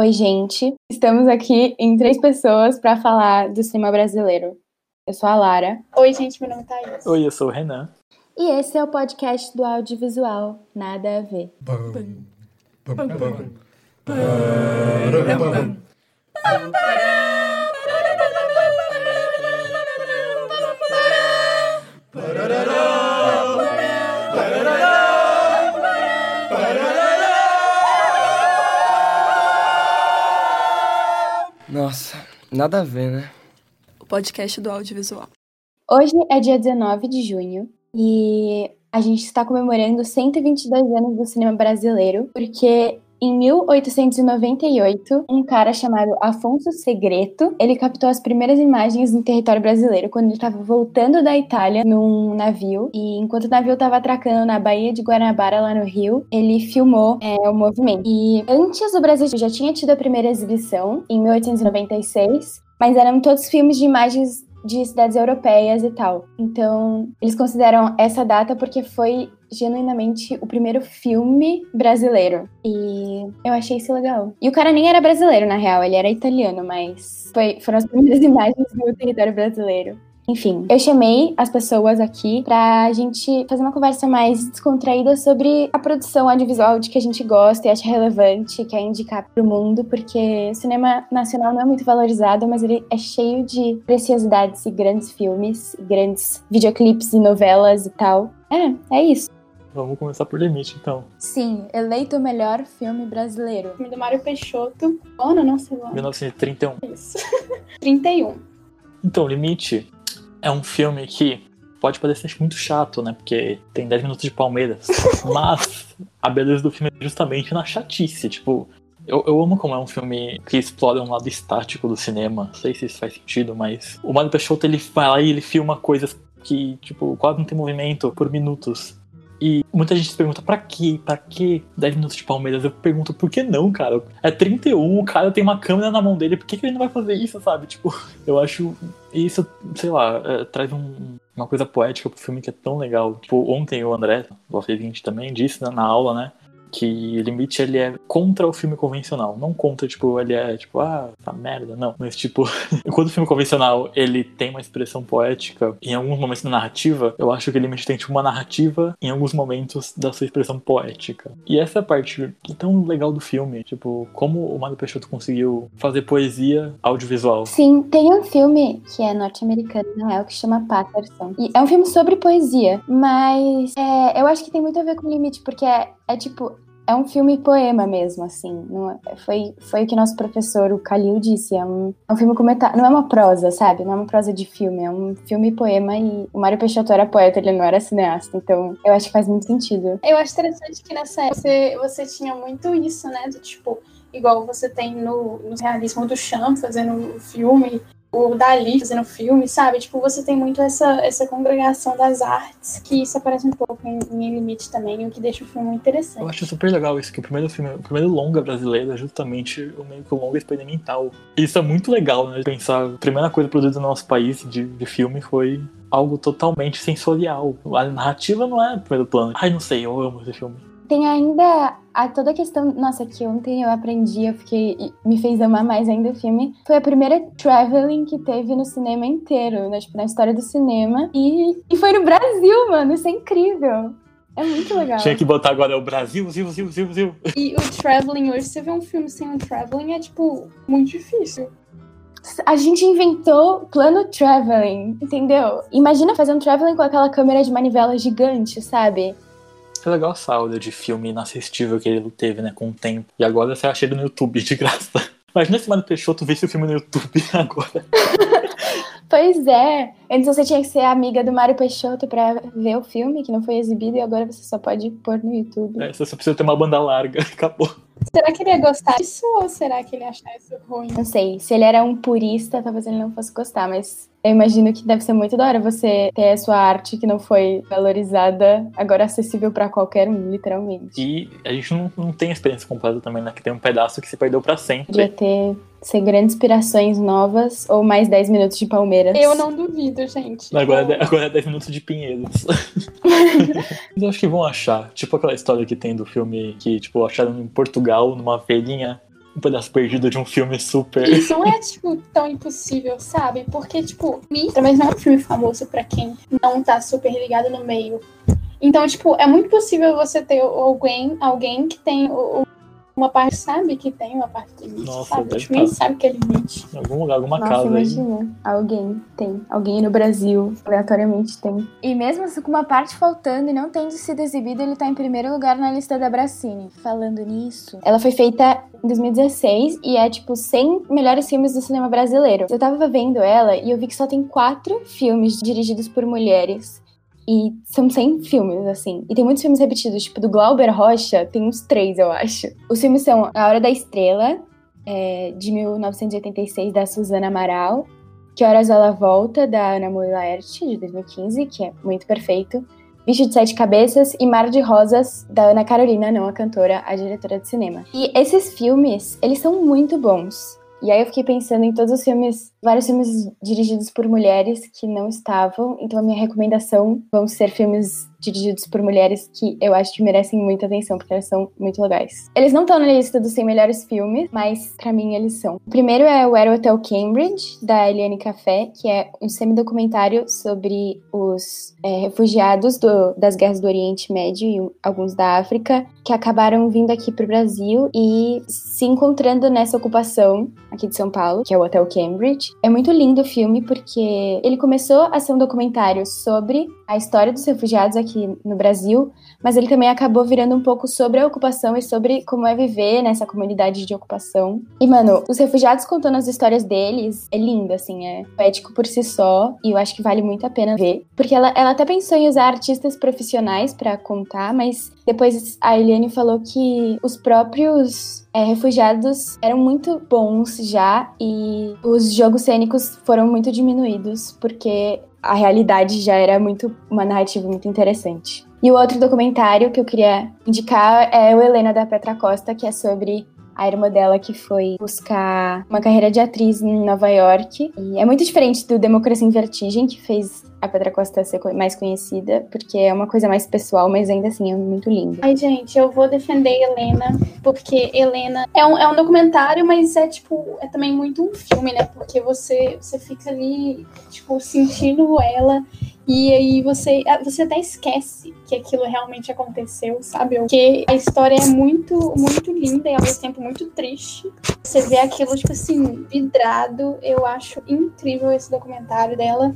Oi, gente. Estamos aqui em três pessoas para falar do cinema brasileiro. Eu sou a Lara. Oi, gente. Meu nome é Thaís. Oi, eu sou o Renan. E esse é o podcast do audiovisual Nada a Ver. Nossa, nada a ver, né? O podcast do audiovisual. Hoje é dia 19 de junho e a gente está comemorando 122 anos do cinema brasileiro, porque em 1898, um cara chamado Afonso Segreto, ele captou as primeiras imagens em território brasileiro quando ele estava voltando da Itália num navio, e enquanto o navio estava atracando na Baía de Guanabara, lá no Rio, ele filmou o movimento. E antes o Brasil já tinha tido a primeira exibição, em 1896, mas eram todos filmes de imagens de cidades europeias e tal. Então, eles consideram essa data porque foi genuinamente o primeiro filme brasileiro. E eu achei isso legal. E o cara nem era brasileiro, na real. Ele era italiano, mas foram as primeiras imagens do território brasileiro. Enfim, eu chamei as pessoas aqui pra gente fazer uma conversa mais descontraída sobre a produção audiovisual de que a gente gosta e acha relevante, quer indicar pro mundo, porque o cinema nacional não é muito valorizado, mas ele é cheio de preciosidades e grandes filmes, e grandes videoclipes e novelas e tal. É isso. Vamos começar por Limite, então. Sim, eleito o melhor filme brasileiro. O filme do Mário Peixoto. Ano, não sei o ano. 1931. Isso. 31. Então, Limite é um filme que pode parecer muito chato, né? Porque tem 10 minutos de Palmeiras. Mas a beleza do filme é justamente na chatice. Tipo, eu amo como é um filme que explora um lado estático do cinema. Não sei se isso faz sentido, mas o Mário Peixoto, ele vai lá e ele filma coisas que, tipo, quase não tem movimento por minutos. E muita gente se pergunta, pra que 10 minutos de Palmeiras? Eu pergunto, por que não, cara? É 31, o cara tem uma câmera na mão dele, por que ele não vai fazer isso, sabe? Tipo, eu acho isso, sei lá, traz uma coisa poética pro filme que é tão legal. Tipo, ontem o André, do A20 também, disse na aula, né, que Limite, ele é contra o filme convencional. Não contra, tipo, ele é tipo, tá merda, não. Mas, tipo, enquanto o filme convencional, ele tem uma expressão poética em alguns momentos da narrativa, eu acho que Limite tem, tipo, uma narrativa em alguns momentos da sua expressão poética. E essa é a parte tão legal do filme, tipo, como o Mário Peixoto conseguiu fazer poesia audiovisual. Sim, tem um filme que é norte-americano, na real, que chama Patterson. E é um filme sobre poesia, mas eu acho que tem muito a ver com Limite, porque é um filme poema mesmo, assim. Foi o que nosso professor, o Calil, disse. É um filme com metáfora. Não é uma prosa, sabe? Não é uma prosa de filme. É um filme poema, e o Mário Peixoto era poeta, ele não era cineasta. Então, eu acho que faz muito sentido. Eu acho interessante que nessa época você tinha muito isso, né? Do tipo, igual você tem no realismo do Champ fazendo filme, o Dali fazendo filme, sabe? Tipo, você tem muito essa congregação das artes, que isso aparece um pouco em Limite também, o que deixa o filme muito interessante. Eu acho super legal isso, que o primeiro longa brasileiro é justamente o meio que o longa experimental. Isso é muito legal, né? Pensar, a primeira coisa produzida no nosso país de filme foi algo totalmente sensorial. A narrativa não é primeiro plano. Ai, não sei, eu amo esse filme. Tem ainda toda a questão... Nossa, que ontem eu aprendi, me fez amar mais ainda o filme. Foi a primeira traveling que teve no cinema inteiro, né? Tipo, na história do cinema. E foi no Brasil, mano. Isso é incrível. É muito legal. Tinha que botar agora o Brasil, Zil. E o traveling, hoje você vê um filme sem um traveling, é, tipo, muito difícil. A gente inventou plano traveling, entendeu? Imagina fazer um traveling com aquela câmera de manivela gigante, sabe? É legal essa aula de filme inassistível que ele teve, né, com o tempo. E agora você acha ele no YouTube, de graça. Imagina esse Mário Peixoto visse o filme no YouTube agora. Pois é. Antes você tinha que ser amiga do Mário Peixoto pra ver o filme, que não foi exibido, e agora você só pode pôr no YouTube. É, você só precisa ter uma banda larga. Acabou. Será que ele ia gostar disso ou será que ele ia achar isso ruim? Não sei. Se ele era um purista, talvez ele não fosse gostar, mas eu imagino que deve ser muito da hora você ter a sua arte que não foi valorizada, agora acessível pra qualquer um, literalmente. E a gente não tem experiência completa também, né? Que tem um pedaço que se perdeu pra sempre. Podia ser grandes inspirações novas ou mais 10 minutos de Palmeiras. Eu não duvido, gente. Agora é 10 minutos de Pinheiros. Mas eu acho que vão achar. Tipo aquela história que tem do filme que, tipo, acharam em Portugal, numa feirinha, um pedaço perdido de um filme super... Isso não é, tipo, tão impossível, sabe? Porque, tipo, talvez não é um filme famoso pra quem não tá super ligado no meio. Então, tipo, é muito possível você ter alguém que tem uma parte, sabe, que tem uma parte do limite. Nossa, sabe? A gente nem sabe que é limite. Em algum lugar, alguma Nossa, casa imagina. Aí. Alguém tem. Alguém no Brasil, aleatoriamente tem. E mesmo com uma parte faltando e não tendo sido exibido, ele tá em primeiro lugar na lista da Brasini. Falando nisso, ela foi feita em 2016 e é, tipo, 100 melhores filmes do cinema brasileiro. Eu tava vendo ela e eu vi que só tem 4 filmes dirigidos por mulheres. E são 100 filmes, assim. E tem muitos filmes repetidos, tipo, do Glauber Rocha, tem uns 3, eu acho. Os filmes são A Hora da Estrela, de 1986, da Suzana Amaral. Que Horas Ela Volta, da Anna Muylaert, de 2015, que é muito perfeito. Bicho de Sete Cabeças e Mar de Rosas, da Ana Carolina, não a cantora, a diretora de cinema. E esses filmes, eles são muito bons. E aí eu fiquei pensando em todos os filmes, vários filmes dirigidos por mulheres que não estavam. Então a minha recomendação vão ser filmes dirigidos por mulheres que eu acho que merecem muita atenção, porque elas são muito legais. Eles não estão na lista dos 100 melhores filmes, mas pra mim eles são. O primeiro é o Hotel Cambridge, da Eliane Café, que é um semidocumentário sobre os refugiados das guerras do Oriente Médio e alguns da África, que acabaram vindo aqui pro Brasil e se encontrando nessa ocupação aqui de São Paulo, que é o Hotel Cambridge. É muito lindo o filme, porque ele começou a ser um documentário sobre a história dos refugiados aqui no Brasil, mas ele também acabou virando um pouco sobre a ocupação e sobre como é viver nessa comunidade de ocupação. E, mano, os refugiados contando as histórias deles é lindo, assim, é poético por si só, e eu acho que vale muito a pena ver. Porque ela até pensou em usar artistas profissionais pra contar, mas depois a Eliane falou que os próprios refugiados eram muito bons já, e os jogos cênicos foram muito diminuídos, porque a realidade já era uma narrativa muito interessante. E o outro documentário que eu queria indicar é o Elena, da Petra Costa, que é sobre a irmã dela que foi buscar uma carreira de atriz em Nova York. E é muito diferente do Democracia em Vertigem, que fez a Petra Costa ser mais conhecida, porque é uma coisa mais pessoal, mas ainda assim é muito linda. Ai, gente, eu vou defender Elena, porque Elena é um documentário, mas é, tipo, é também muito um filme, né? Porque você fica ali, tipo, sentindo ela. E aí você até esquece que aquilo realmente aconteceu, sabe? Porque a história é muito, muito linda e ao mesmo tempo muito triste. Você vê aquilo, tipo assim, vidrado. Eu acho incrível esse documentário dela.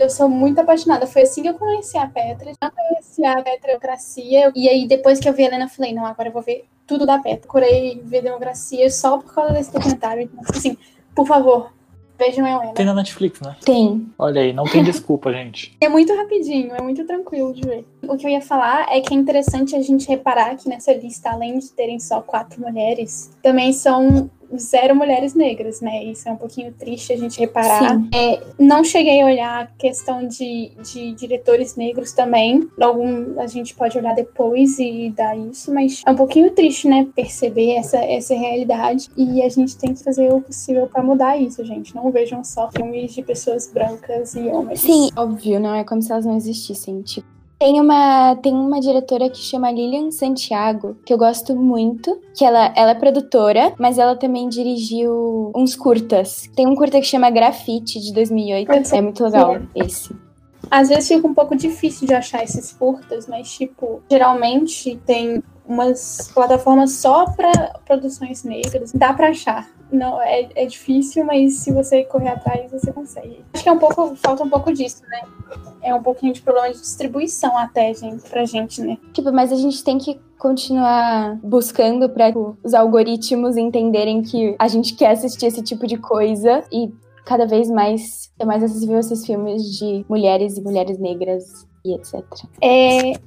Eu sou muito apaixonada. Foi assim que eu conheci a Petra. Eu conheci a Petrocracia. E aí, depois que eu vi a Helena, eu falei, não, agora eu vou ver tudo da Petra. Procurei ver Democracia só por causa desse documentário. Então, assim, por favor, vejam Helena. Tem na Netflix, né? Tem. Olha aí, não tem desculpa, gente. É muito rapidinho, é muito tranquilo de ver. O que eu ia falar é que é interessante a gente reparar que nessa lista, além de terem só 4 mulheres, também são 0 mulheres negras, né? Isso é um pouquinho triste a gente reparar. Não cheguei a olhar a questão de diretores negros também. A gente pode olhar depois e dar isso, mas é um pouquinho triste, né? Perceber essa realidade. E a gente tem que fazer o possível pra mudar isso, gente. Não vejam só filmes de pessoas brancas e homens. Sim, óbvio, não é como se elas não existissem, tipo. Tem uma diretora que chama Lilian Santiago, que eu gosto muito, que ela é produtora, mas ela também dirigiu uns curtas. Tem um curta que chama Grafite, de 2008, é muito legal esse. Às vezes fica um pouco difícil de achar esses curtas, mas, tipo, geralmente tem umas plataformas só pra produções negras. Dá pra achar. Não, é difícil, mas se você correr atrás, você consegue. Acho que falta um pouco disso, né? É um pouquinho de problema de distribuição até, gente, pra gente, né? Tipo, mas a gente tem que continuar buscando pra os algoritmos entenderem que a gente quer assistir esse tipo de coisa e cada vez mais é mais acessível esses filmes de mulheres e mulheres negras e etc.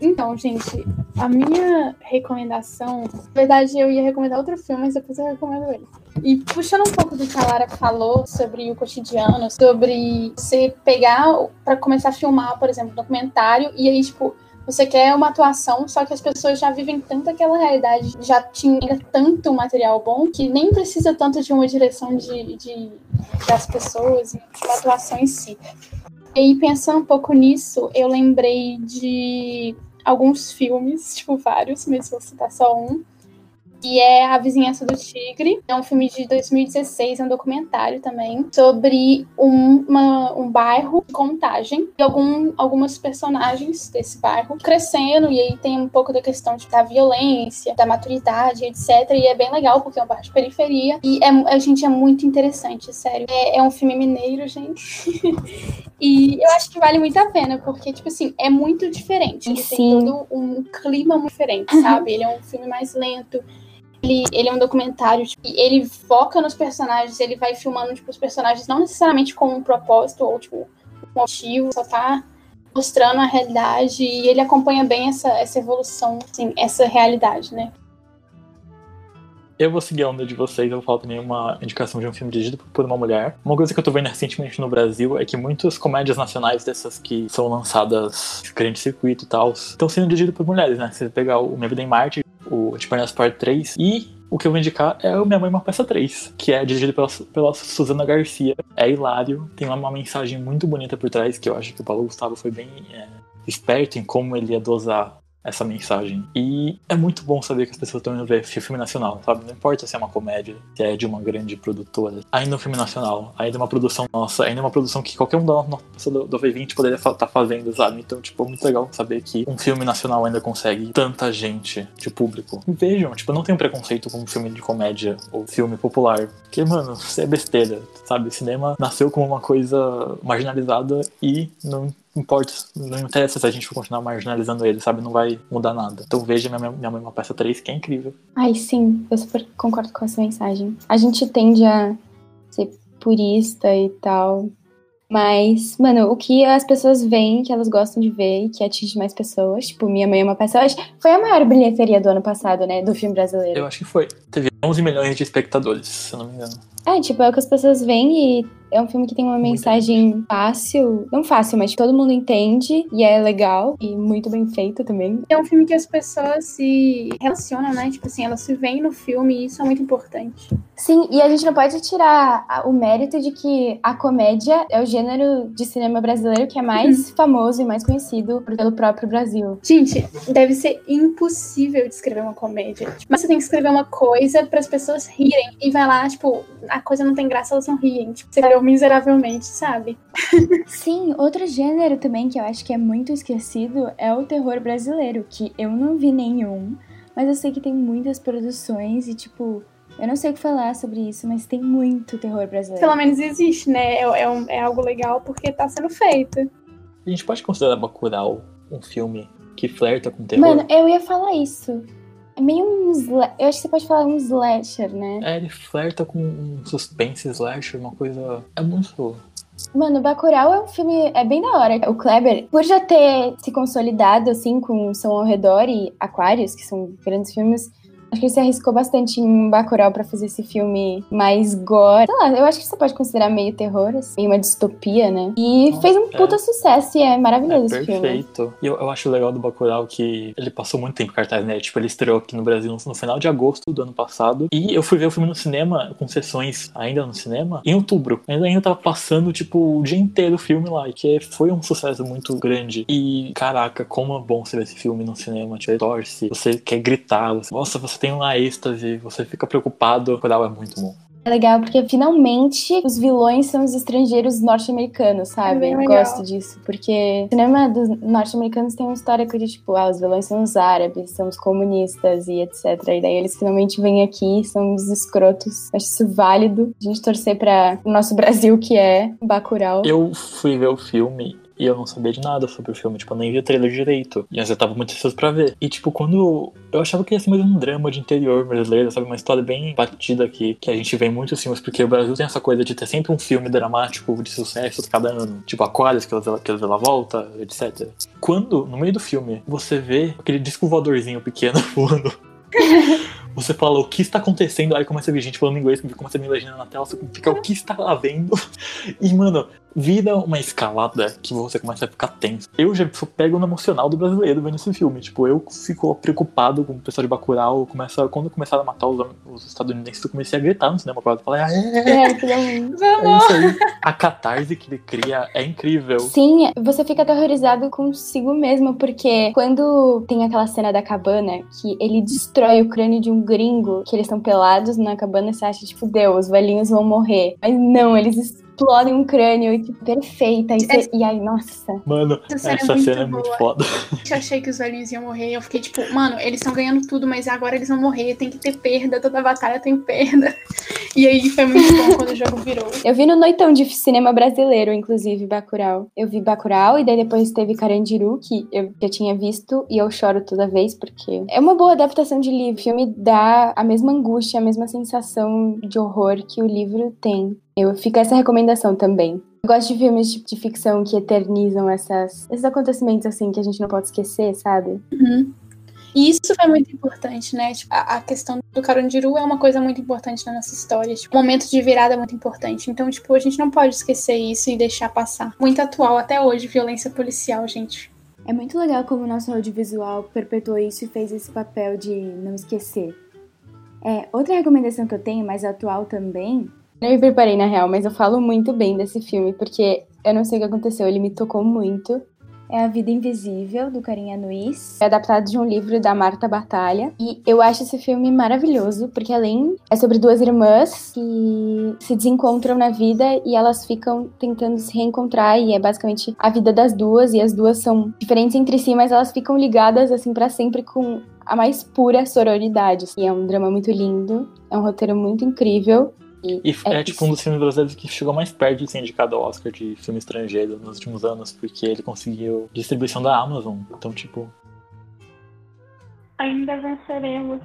Então, gente, a minha recomendação... Na verdade, eu ia recomendar outro filme, mas depois eu recomendo ele. E puxando um pouco do que a Lara falou sobre o cotidiano, sobre você pegar pra começar a filmar, por exemplo, um documentário, e aí, tipo, você quer uma atuação, só que as pessoas já vivem tanto aquela realidade, já tinha tanto material bom, que nem precisa tanto de uma direção das pessoas, de uma atuação em si. E aí, pensando um pouco nisso, eu lembrei de alguns filmes, tipo, vários, mas vou citar só um. que é A Vizinhança do Tigre. É um filme de 2016, é um documentário também, sobre um bairro de Contagem. E algumas personagens desse bairro crescendo, e aí tem um pouco da questão da violência, da maturidade, etc. E é bem legal, porque é um bairro de periferia. E, gente, é muito interessante, sério. É um filme mineiro, gente. E eu acho que vale muito a pena, porque, tipo assim, é muito diferente. Ele tem todo um clima muito diferente, sabe? Ele é um filme mais lento. Ele é um documentário, tipo, ele foca nos personagens, ele vai filmando, tipo, os personagens não necessariamente com um propósito ou, tipo, um motivo, só tá mostrando a realidade, e ele acompanha bem essa evolução, assim, essa realidade, né? Eu vou seguir a onda de vocês, eu falo também uma indicação de um filme dirigido por uma mulher. Uma coisa que eu tô vendo recentemente no Brasil é que muitas comédias nacionais dessas que são lançadas no grande circuito e tal, estão sendo dirigidas por mulheres, né? Se você pegar o Minha Vida em Marte, o Tipo Nas Part 3, e o que eu vou indicar é o Minha Mãe é Uma Peça 3, que é dirigido pela Suzana Garcia. É hilário, tem lá uma mensagem muito bonita por trás, que eu acho que o Paulo Gustavo foi bem esperto em como ele ia dosar essa mensagem. E é muito bom saber que as pessoas estão indo ver filme nacional, sabe? Não importa se é uma comédia, se é de uma grande produtora. Ainda um filme nacional, ainda uma produção nossa, ainda uma produção que qualquer um da nossa pessoa do V20 poderia estar fazendo, sabe? Então, tipo, é muito legal saber que um filme nacional ainda consegue tanta gente de público. E vejam, tipo, eu não tenho preconceito com filme de comédia ou filme popular, porque, mano, isso é besteira, sabe? O cinema nasceu como uma coisa marginalizada e não interessa se a gente for continuar marginalizando ele, sabe? Não vai mudar nada. Então veja Minha Mãe é Uma Peça 3, que é incrível. Ai, sim. Eu super concordo com essa mensagem. A gente tende a ser purista e tal, mas, mano, o que as pessoas veem, que elas gostam de ver e que atinge mais pessoas, tipo, Minha Mãe é Uma Peça, eu acho, foi a maior bilheteria do ano passado, né? Do filme brasileiro. Eu acho que foi. Teve 11 milhões de espectadores, se eu não me engano. É, tipo, é o que as pessoas veem e é um filme que tem uma mensagem fácil, não fácil, mas todo mundo entende e é legal e muito bem feito também. É um filme que as pessoas se relacionam, né? Tipo assim, elas se veem no filme e isso é muito importante. Sim, e a gente não pode tirar o mérito de que a comédia é o gênero de cinema brasileiro que é mais famoso e mais conhecido pelo próprio Brasil. Gente, deve ser impossível de escrever uma comédia. Mas você tem que escrever uma coisa para as pessoas rirem e vai lá, tipo, a coisa não tem graça, elas não riem. Tipo, você miseravelmente, sabe? Sim, outro gênero também que eu acho que é muito esquecido é o terror brasileiro, que eu não vi nenhum, mas eu sei que tem muitas produções e, tipo, eu não sei o que falar sobre isso, mas tem muito terror brasileiro. Pelo menos existe, né? É algo legal porque tá sendo feito. A gente pode considerar Bacurau um filme que flerta com terror? Mano, eu ia falar isso. É meio um slasher. Eu acho que você pode falar um slasher, né? É, ele flerta com um suspense slasher, uma coisa... É muito... Mano, Bacurau é um filme... É bem da hora. O Kleber, por já ter se consolidado, assim, com Som ao Redor e Aquarius, que são grandes filmes, acho que ele se arriscou bastante em Bacurau pra fazer esse filme mais gore. Sei lá, eu acho que você pode considerar meio terror, assim, meio uma distopia, né? E fez um puta sucesso e é maravilhoso esse filme. Perfeito. E eu acho legal do Bacurau que ele passou muito tempo em cartaz, né? Tipo, ele estreou aqui no Brasil no final de agosto do ano passado. E eu fui ver o filme no cinema, com sessões ainda no cinema, em outubro. Ainda tava passando, tipo, o dia inteiro o filme lá. E que foi um sucesso muito grande. E, caraca, como é bom você ver esse filme no cinema. Tipo, você torce, você quer gritar. Nossa, você tem uma êxtase, você fica preocupado. O coral é muito bom. É legal, porque finalmente os vilões são os estrangeiros norte-americanos, sabe? É eu gosto disso, porque o cinema dos norte-americanos tem uma história que, tipo, os vilões são os árabes, são os comunistas e etc. E daí eles finalmente vêm aqui, são os escrotos. Acho isso válido. A gente torcer pra o nosso Brasil, que é Bacurau. Eu fui ver o filme e eu não sabia de nada sobre o filme, tipo, eu nem vi o trailer direito. E eu tava muito ansioso pra ver. E, tipo, quando... Eu achava que ia ser mais um drama de interior brasileiro, sabe? Uma história bem batida aqui, que a gente vê em muitos filmes, porque o Brasil tem essa coisa de ter sempre um filme dramático de sucesso cada ano. Tipo, Aquarius, que ela volta, etc. Quando, no meio do filme, você vê aquele disco voadorzinho pequeno voando... Você fala, o que está acontecendo? Aí começa a vir gente falando inglês, começa a vir legenda na tela, você fica, o que está havendo? E, mano, vira uma escalada que você começa a ficar tenso. Eu já pego no emocional do brasileiro vendo esse filme. Tipo, eu fico preocupado com o pessoal de Bacurau. Quando começaram a matar os estadunidenses, eu comecei a gritar no cinema. Eu falei, vamos! É isso aí. A catarse que ele cria é incrível. Sim, você fica aterrorizado consigo mesmo, porque quando tem aquela cena da cabana que ele destrói o crânio de um gringo, que eles estão pelados na cabana e você acha, tipo, Deus, os velhinhos vão morrer. Mas não, eles explodem um crânio e, tipo, perfeita. E, você... e aí, nossa. Mano, essa cena é muito foda. Eu achei que os velhinhos iam morrer. Eu fiquei, tipo, mano, eles estão ganhando tudo, mas agora eles vão morrer. Tem que ter perda. Toda batalha tem perda. E aí foi muito bom quando o jogo virou. Eu vi no Noitão de Cinema Brasileiro, inclusive, Bacurau. Eu vi Bacurau e daí depois teve Carandiru, que eu tinha visto e eu choro toda vez, porque é uma boa adaptação de livro. O filme dá a mesma angústia, a mesma sensação de horror que o livro tem. Eu fico essa recomendação também. Eu gosto de filmes de ficção que eternizam esses acontecimentos, assim, que a gente não pode esquecer, sabe? Uhum. E isso é muito importante, né? Tipo, a questão do Carandiru é uma coisa muito importante na nossa história. Tipo, o momento de virada é muito importante. Então, tipo, a gente não pode esquecer isso e deixar passar. Muito atual até hoje, violência policial, gente. É muito legal como o nosso audiovisual perpetuou isso e fez esse papel de não esquecer. Outra recomendação que eu tenho, mais atual também... Eu me preparei, na real, mas eu falo muito bem desse filme, porque eu não sei o que aconteceu, ele me tocou muito. É A Vida Invisível, do Karim Anuis. É adaptado de um livro da Marta Batalha. E eu acho esse filme maravilhoso, porque além... É sobre duas irmãs que se desencontram na vida e elas ficam tentando se reencontrar. E é basicamente a vida das duas. E as duas são diferentes entre si, mas elas ficam ligadas, assim, pra sempre com a mais pura sororidade. E é um drama muito lindo. É um roteiro muito incrível. E é tipo um dos filmes brasileiros que chegou mais perto de ser indicado ao Oscar de filme estrangeiro nos últimos anos, porque ele conseguiu distribuição da Amazon, então tipo... Ainda venceremos.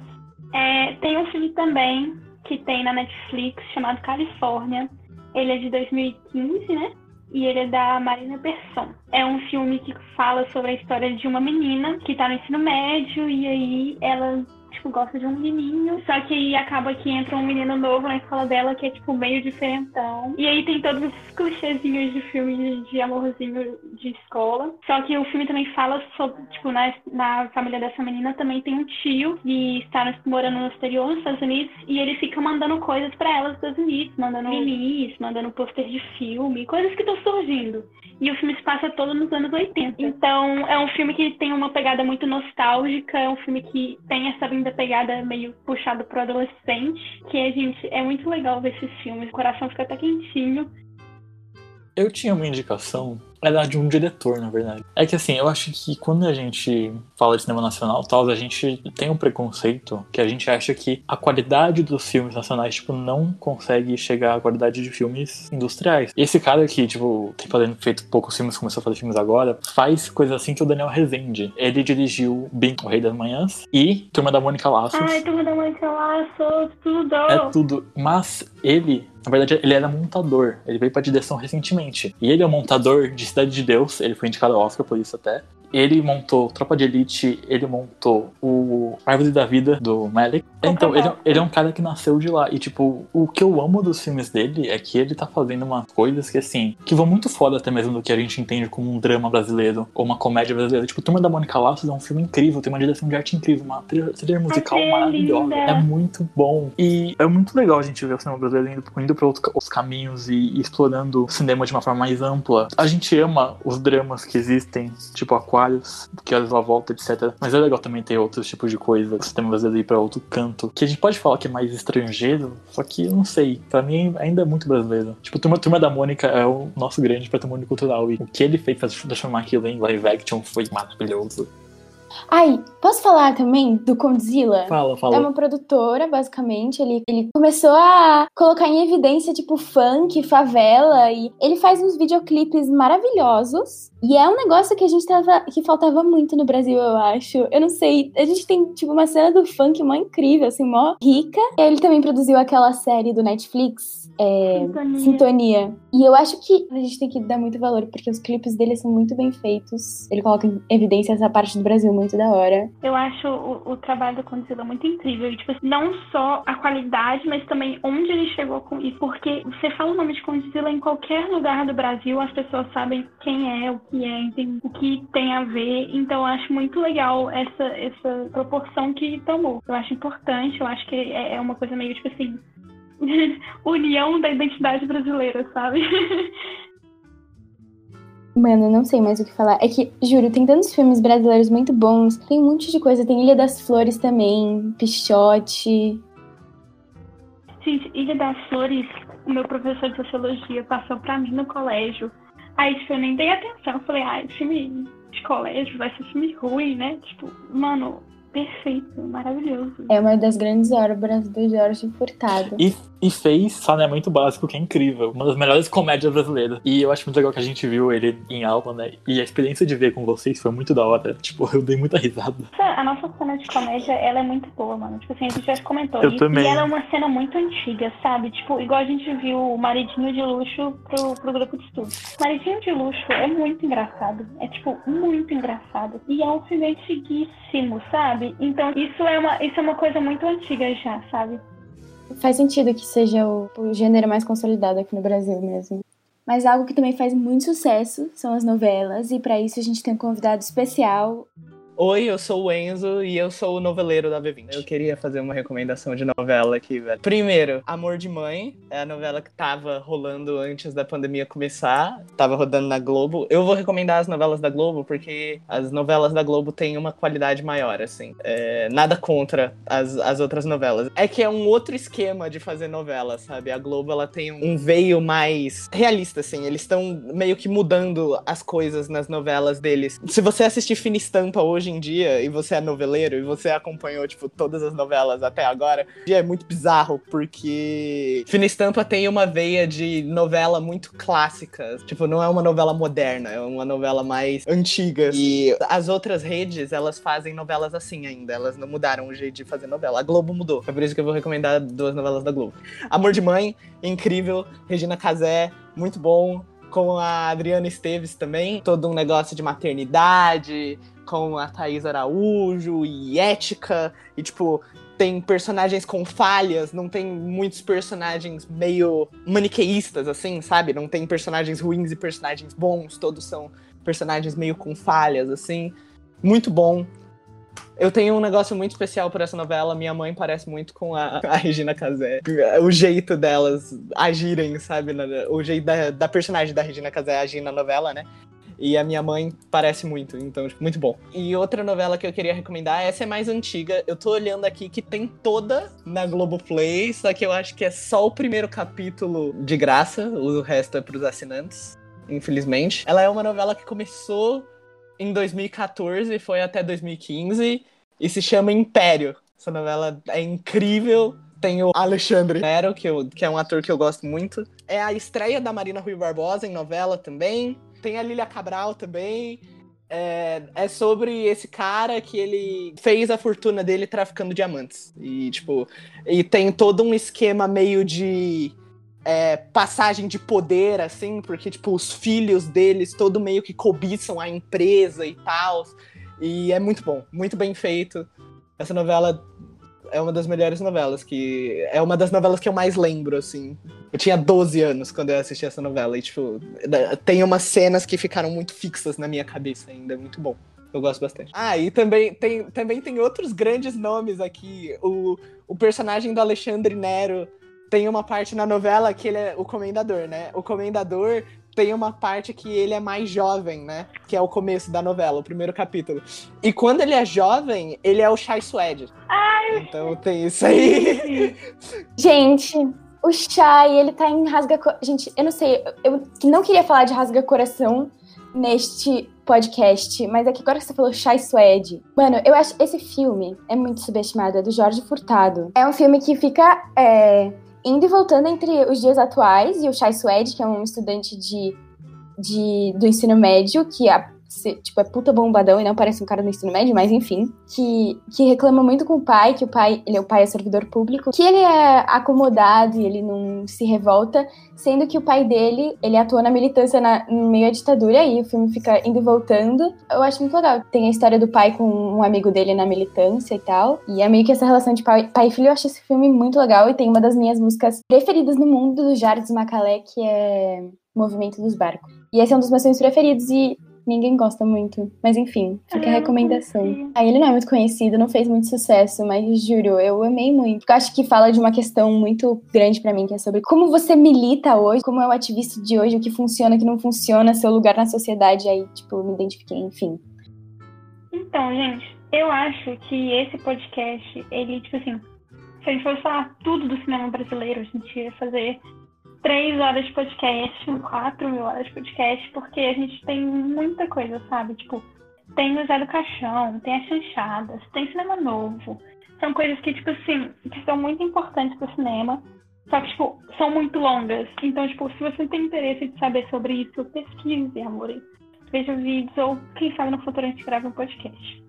Tem um filme também que tem na Netflix chamado Califórnia, ele é de 2015, né? E ele é da Marina Persson. É um filme que fala sobre a história de uma menina que tá no ensino médio e aí ela... tipo, gosta de um menininho, só que aí acaba que entra um menino novo na escola dela que é, tipo, meio diferentão. E aí tem todos os clichêzinhos de filme de amorzinho de escola. Só que o filme também fala sobre, tipo, na família dessa menina também tem um tio que está morando no exterior, nos Estados Unidos, e ele fica mandando coisas pra ela nos Estados Unidos, mandando minis, mandando pôster de filme, coisas que estão surgindo. E o filme se passa todo nos anos 80. Então, é um filme que tem uma pegada muito nostálgica, é um filme que tem essa da pegada meio puxada pro adolescente, que, gente, é muito legal ver esses filmes, o coração fica até quentinho. Eu tinha uma indicação, era de um diretor, na verdade. É que assim, eu acho que quando a gente fala de cinema nacional, tal, a gente tem um preconceito que a gente acha que a qualidade dos filmes nacionais, tipo, não consegue chegar à qualidade de filmes industriais. Esse cara que, tipo, tem fazendo feito poucos filmes, começou a fazer filmes agora, faz coisa assim que o Daniel Rezende. Ele dirigiu Bem, O Rei das Manhãs e Turma da Mônica Laços. Ai, Turma da Mônica Laços, tudo! É tudo, mas ele... Na verdade, ele era montador. Ele veio pra direção recentemente. E ele é um montador de Cidade de Deus. Ele foi indicado ao Oscar por isso até. Ele montou Tropa de Elite. Ele montou o Árvore da Vida, do Malick. Então, ele é um cara que nasceu de lá. E, tipo, o que eu amo dos filmes dele é que ele tá fazendo umas coisas que, assim, que vão muito fora até mesmo do que a gente entende como um drama brasileiro ou uma comédia brasileira. Tipo, Turma da Mônica Laços é um filme incrível. Tem uma direção de arte incrível. Uma trilha musical maravilhosa. É muito bom. E é muito legal a gente ver o cinema brasileiro indo para outros caminhos e explorando o cinema de uma forma mais ampla. A gente ama os dramas que existem, tipo Aquarius, Que Horas Ela Volta, etc. Mas é legal também ter outros tipos de coisa, o cinema brasileiro ir para outro canto, que a gente pode falar que é mais estrangeiro, só que eu não sei, pra mim ainda é muito brasileiro. Tipo, Turma da Mônica é o nosso grande patrimônio cultural e o que ele fez pra transformar aquilo em live action foi maravilhoso. Ai, posso falar também do Kondzilla? Fala. É uma produtora, basicamente. Ele começou a colocar em evidência, tipo, funk, favela. E ele faz uns videoclipes maravilhosos. E é um negócio que que faltava muito no Brasil, eu acho. Eu não sei, a gente tem, tipo, uma cena do funk mó incrível, assim, mó rica. E ele também produziu aquela série do Netflix, Sintonia. E eu acho que a gente tem que dar muito valor, porque os clipes dele são muito bem feitos. Ele coloca em evidência essa parte do Brasil muito da hora. Eu acho o trabalho do Kondzilla muito incrível. E, tipo, não só a qualidade, mas também onde ele chegou com isso. Porque você fala o nome de Kondzilla em qualquer lugar do Brasil, as pessoas sabem quem é, o que é, o que tem a ver. Então, eu acho muito legal essa proporção que tomou. Eu acho importante, eu acho que é uma coisa meio, tipo assim, união da identidade brasileira, sabe? Mano, não sei mais o que falar. É que, juro, tem tantos filmes brasileiros muito bons. Tem um monte de coisa. Tem Ilha das Flores também, Pixote. Gente, Ilha das Flores, o meu professor de sociologia passou pra mim no colégio. Aí, tipo, eu nem dei atenção. Eu falei, filme de colégio vai ser filme ruim, né? Tipo, mano, perfeito, maravilhoso. É uma das grandes obras do Jorge Furtado. E fez saneamento básico, que é incrível. Uma das melhores comédias brasileiras. E eu acho muito legal que a gente viu ele em aula, né? E a experiência de ver com vocês foi muito da hora. Tipo, eu dei muita risada. A nossa cena de comédia, ela é muito boa, mano. Tipo assim, a gente já comentou isso. E ela é uma cena muito antiga, sabe? Tipo, igual a gente viu o Maridinho de Luxo pro grupo de estudo. Maridinho de Luxo é muito engraçado. É, tipo, muito engraçado. E é um filme antiguíssimo, sabe? Então, isso é uma coisa muito antiga já, sabe? Faz sentido que seja o gênero mais consolidado aqui no Brasil mesmo. Mas algo que também faz muito sucesso são as novelas, e pra isso a gente tem um convidado especial. Oi, eu sou o Enzo e eu sou o noveleiro da B20. Eu queria fazer uma recomendação de novela aqui, velho. Primeiro, Amor de Mãe. É a novela que tava rolando antes da pandemia começar. Tava rodando na Globo. Eu vou recomendar as novelas da Globo porque as novelas da Globo têm uma qualidade maior, assim. Nada contra as outras novelas. É que é um outro esquema de fazer novela, sabe? A Globo, ela tem um veio mais realista, assim. Eles estão meio que mudando as coisas nas novelas deles. Se você assistir Fina Estampa hoje em dia, e você é noveleiro, e você acompanhou, tipo, todas as novelas até agora, é muito bizarro, porque Fina Estampa tem uma veia de novela muito clássica, tipo, não é uma novela moderna, é uma novela mais antiga, e as outras redes, elas fazem novelas assim ainda, elas não mudaram o jeito de fazer novela, a Globo mudou, é por isso que eu vou recomendar duas novelas da Globo. Amor de Mãe, incrível, Regina Casé, muito bom, com a Adriana Esteves também, todo um negócio de maternidade, com a Thaís Araújo e ética, e tipo, tem personagens com falhas, não tem muitos personagens meio maniqueístas, assim, sabe? Não tem personagens ruins e personagens bons, todos são personagens meio com falhas, assim, muito bom. Eu tenho um negócio muito especial por essa novela. Minha mãe parece muito com a Regina Casé. O jeito delas agirem, sabe? O jeito da personagem da Regina Casé agir na novela, né? E a minha mãe parece muito, então, tipo, muito bom. E outra novela que eu queria recomendar, essa é mais antiga. Eu tô olhando aqui que tem toda na Globoplay, só que eu acho que é só o primeiro capítulo de graça, o resto é pros assinantes, infelizmente. Ela é uma novela que começou em 2014, foi até 2015, e se chama Império. Essa novela é incrível. Tem o Alexandre Nero, que é um ator que eu gosto muito. É a estreia da Marina Rui Barbosa em novela também. Tem a Lilia Cabral também. É sobre esse cara que ele fez a fortuna dele traficando diamantes. E, tipo, e tem todo um esquema meio de passagem de poder, assim, porque, tipo, os filhos deles todo meio que cobiçam a empresa e tal. E é muito bom, muito bem feito. Essa novela é uma das melhores novelas que... É uma das novelas que eu mais lembro, assim. Eu tinha 12 anos quando eu assisti essa novela. E, tipo, tem umas cenas que ficaram muito fixas na minha cabeça ainda. É muito bom. Eu gosto bastante. Ah, e também tem outros grandes nomes aqui. O personagem do Alexandre Nero tem uma parte na novela que ele é o comendador, né? O comendador... tem uma parte que ele é mais jovem, né? Que é o começo da novela, o primeiro capítulo. E quando ele é jovem, ele é o Chai Suede. Ai, então tem isso aí. Gente, o Chai, ele tá em Rasga... Gente, eu não sei, eu não queria falar de Rasga Coração neste podcast, mas é que agora que você falou Chai Suede, mano, eu acho esse filme é muito subestimado, é do Jorge Furtado. É um filme que fica... indo e voltando entre os dias atuais e o Chai Suede, que é um estudante do ensino médio, que tipo, é puta bombadão e não parece um cara do ensino médio, mas enfim, que reclama muito com o pai, que o pai é servidor público, que ele é acomodado e ele não se revolta, sendo que o pai dele, ele atua na militância no meio da ditadura, e o filme fica indo e voltando. Eu acho muito legal. Tem a história do pai com um amigo dele na militância e tal, e é meio que essa relação de pai e filho. Eu acho esse filme muito legal, e tem uma das minhas músicas preferidas no mundo, do Jardim Macalé, que é Movimento dos Barcos. E esse é um dos meus filmes preferidos, e Ninguém gosta muito. Mas enfim, fica a recomendação. Aí ele não é muito conhecido, não fez muito sucesso, mas juro, eu amei muito. Porque eu acho que fala de uma questão muito grande pra mim, que é sobre como você milita hoje, como é o ativista de hoje, o que funciona, o que não funciona, seu lugar na sociedade. Aí, tipo, me identifiquei, enfim. Então, gente, eu acho que esse podcast, ele, tipo assim, se a gente fosse falar tudo do cinema brasileiro, a gente ia fazer 3 horas de podcast, 4.000 horas de podcast, porque a gente tem muita coisa, sabe? Tipo, tem o Zé do Caixão, tem as chanchadas, tem cinema novo. São coisas que, tipo assim, que são muito importantes pro cinema, só que, tipo, são muito longas. Então, tipo, se você tem interesse de saber sobre isso, pesquise, amor. Veja vídeos ou, quem sabe, no futuro a gente grava um podcast.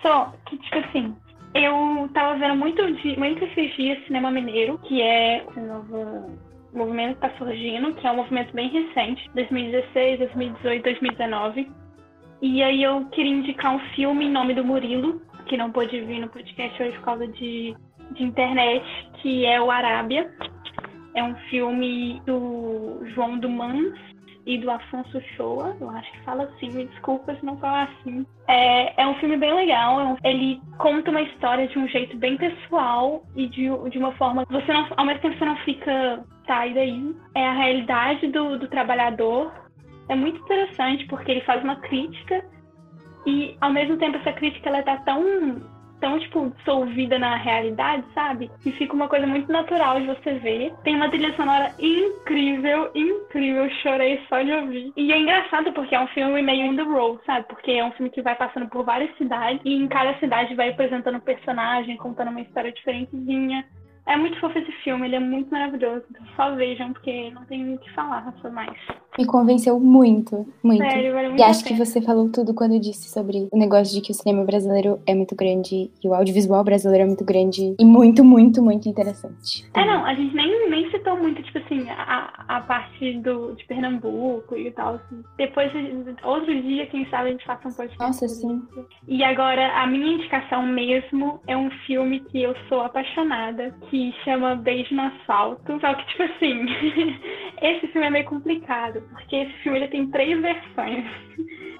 Só que, tipo assim, eu tava vendo muito esses dias cinema mineiro, que é o novo movimento que tá surgindo, que é um movimento bem recente, 2016, 2018, 2019. E aí eu queria indicar um filme em nome do Murilo, que não pôde vir no podcast hoje por causa de internet, que é o Arábia. É um filme do João Dumans e do Afonso Shoa, eu acho que fala assim, me desculpa se não falar assim. É um filme bem legal, ele conta uma história de um jeito bem pessoal e de uma forma que você não, ao mesmo tempo você não fica... Tá, e daí? É a realidade do trabalhador. É muito interessante porque ele faz uma crítica e, ao mesmo tempo, essa crítica ela tá tão, tipo, dissolvida na realidade, sabe? E fica uma coisa muito natural de você ver. Tem uma trilha sonora incrível, incrível. Chorei só de ouvir. E é engraçado porque é um filme meio on the road, sabe? Porque é um filme que vai passando por várias cidades e em cada cidade vai apresentando um personagem, contando uma história diferentezinha. É muito fofo esse filme, ele é muito maravilhoso. Então só vejam, porque não tem o que falar mais. Me convenceu muito, muito. Sério, vale muito. E acho que você falou tudo quando disse sobre o negócio de que o cinema brasileiro é muito grande e o audiovisual brasileiro é muito grande e muito, muito, muito interessante. É, não, a gente nem citou muito, tipo assim, a parte de Pernambuco e tal. Assim. Depois, outro dia, quem sabe, a gente faça um podcast. Nossa, sim. E agora, a minha indicação mesmo é um filme que eu sou apaixonada, que chama Beijo no Asfalto. Só que, tipo assim, esse filme é meio complicado, porque esse filme ele tem 3 versões.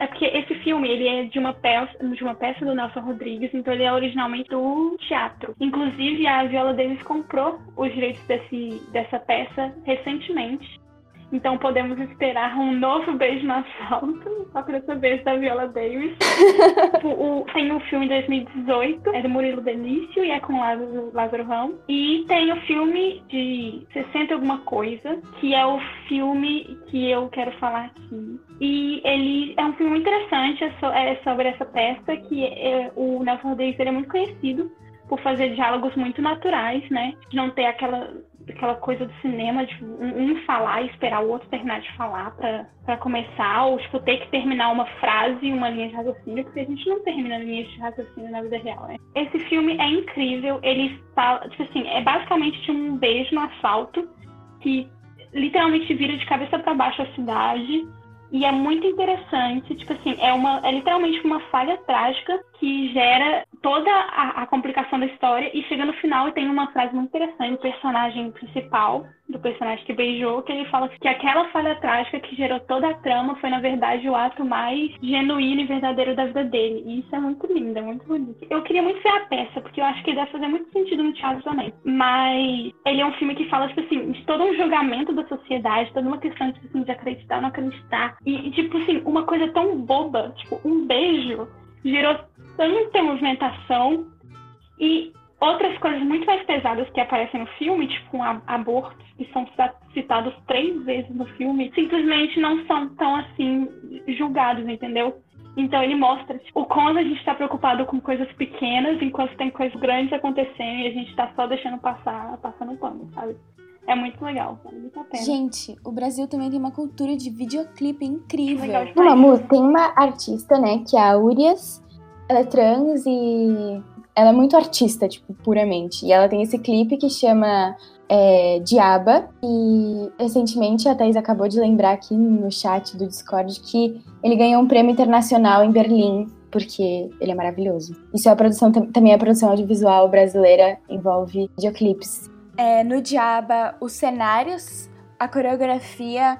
É porque esse filme, ele é de uma peça do Nelson Rodrigues, então ele é originalmente do teatro. Inclusive, a Viola Davis comprou os direitos dessa peça recentemente. Então podemos esperar um novo Beijo no Asfalto, só que dessa vez da Viola Davis. Tem o filme de 2018, é do Murilo Benício e é com Lázaro Ramos. E tem o filme de 60 alguma coisa, que é o filme que eu quero falar aqui. E ele é um filme muito interessante, é sobre essa peça, que o Nelson Rodrigues ele é muito conhecido por fazer diálogos muito naturais, né? De não ter aquela coisa do cinema de um falar e esperar o outro terminar de falar pra começar, ou tipo, ter que terminar uma frase, uma linha de raciocínio, porque a gente não termina linhas de raciocínio na vida real, né? Esse filme é incrível, ele fala, tipo assim, é basicamente de um beijo no asfalto que literalmente vira de cabeça pra baixo a cidade. E é muito interessante, tipo assim, é literalmente uma falha trágica que gera toda a complicação da história e chega no final e tem uma frase muito interessante do personagem principal, do personagem que beijou, que ele fala que aquela falha trágica que gerou toda a trama foi, na verdade, o ato mais genuíno e verdadeiro da vida dele. E isso é muito lindo, é muito bonito. Eu queria muito ver a peça, porque eu acho que deve fazer muito sentido no teatro também. Mas ele é um filme que fala, tipo assim, de todo um julgamento da sociedade, toda uma questão, tipo assim, de acreditar ou não acreditar. E, tipo assim, uma coisa tão boba, tipo, um beijo gerou tanta movimentação e outras coisas muito mais pesadas que aparecem no filme, tipo abortos, que são citados 3 vezes no filme, simplesmente não são tão, assim, julgados, entendeu? Então ele mostra tipo, o quanto a gente tá preocupado com coisas pequenas, enquanto tem coisas grandes acontecendo e a gente tá só deixando passando pano, sabe? É muito legal, vale muito a pena. Gente, o Brasil também tem uma cultura de videoclipe incrível. Legal, não, amor, tem uma artista, né, que é a Urias, ela é trans e ela é muito artista, tipo, puramente. E ela tem esse clipe que chama Diaba. E recentemente a Thaís acabou de lembrar aqui no chat do Discord que ele ganhou um prêmio internacional em Berlim, porque ele é maravilhoso. Isso é a produção, também a produção audiovisual brasileira envolve videoclipes. No Diaba, os cenários, a coreografia,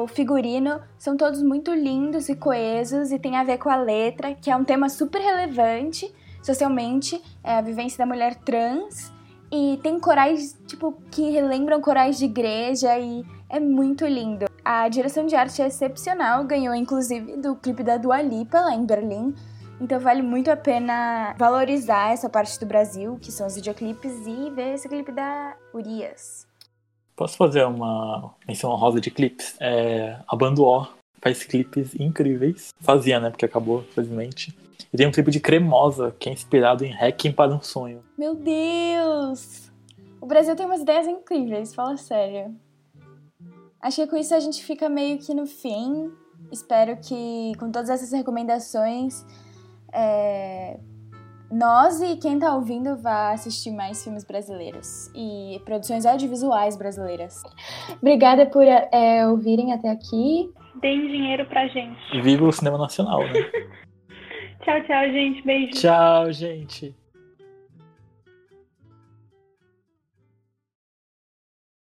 o figurino, são todos muito lindos e coesos e tem a ver com a letra, que é um tema super relevante socialmente, é a vivência da mulher trans, e tem corais tipo que relembram corais de igreja e é muito lindo. A direção de arte é excepcional, ganhou inclusive do clipe da Dua Lipa lá em Berlim, então vale muito a pena valorizar essa parte do Brasil, que são os videoclipes, e ver esse clipe da Urias. Posso fazer uma menção honrosa de clipes? A banda O faz clipes incríveis. Fazia, né? Porque acabou, felizmente. E tem um clipe de Cremosa, que é inspirado em Requiem para um Sonho. Meu Deus! O Brasil tem umas ideias incríveis, fala sério. Acho que com isso a gente fica meio que no fim. Espero que, com todas essas recomendações, nós e quem tá ouvindo vá assistir mais filmes brasileiros e produções audiovisuais brasileiras. Obrigada por ouvirem até aqui. Deem dinheiro pra gente. E viva o cinema nacional, né? Tchau, tchau, gente. Beijo. Tchau, gente.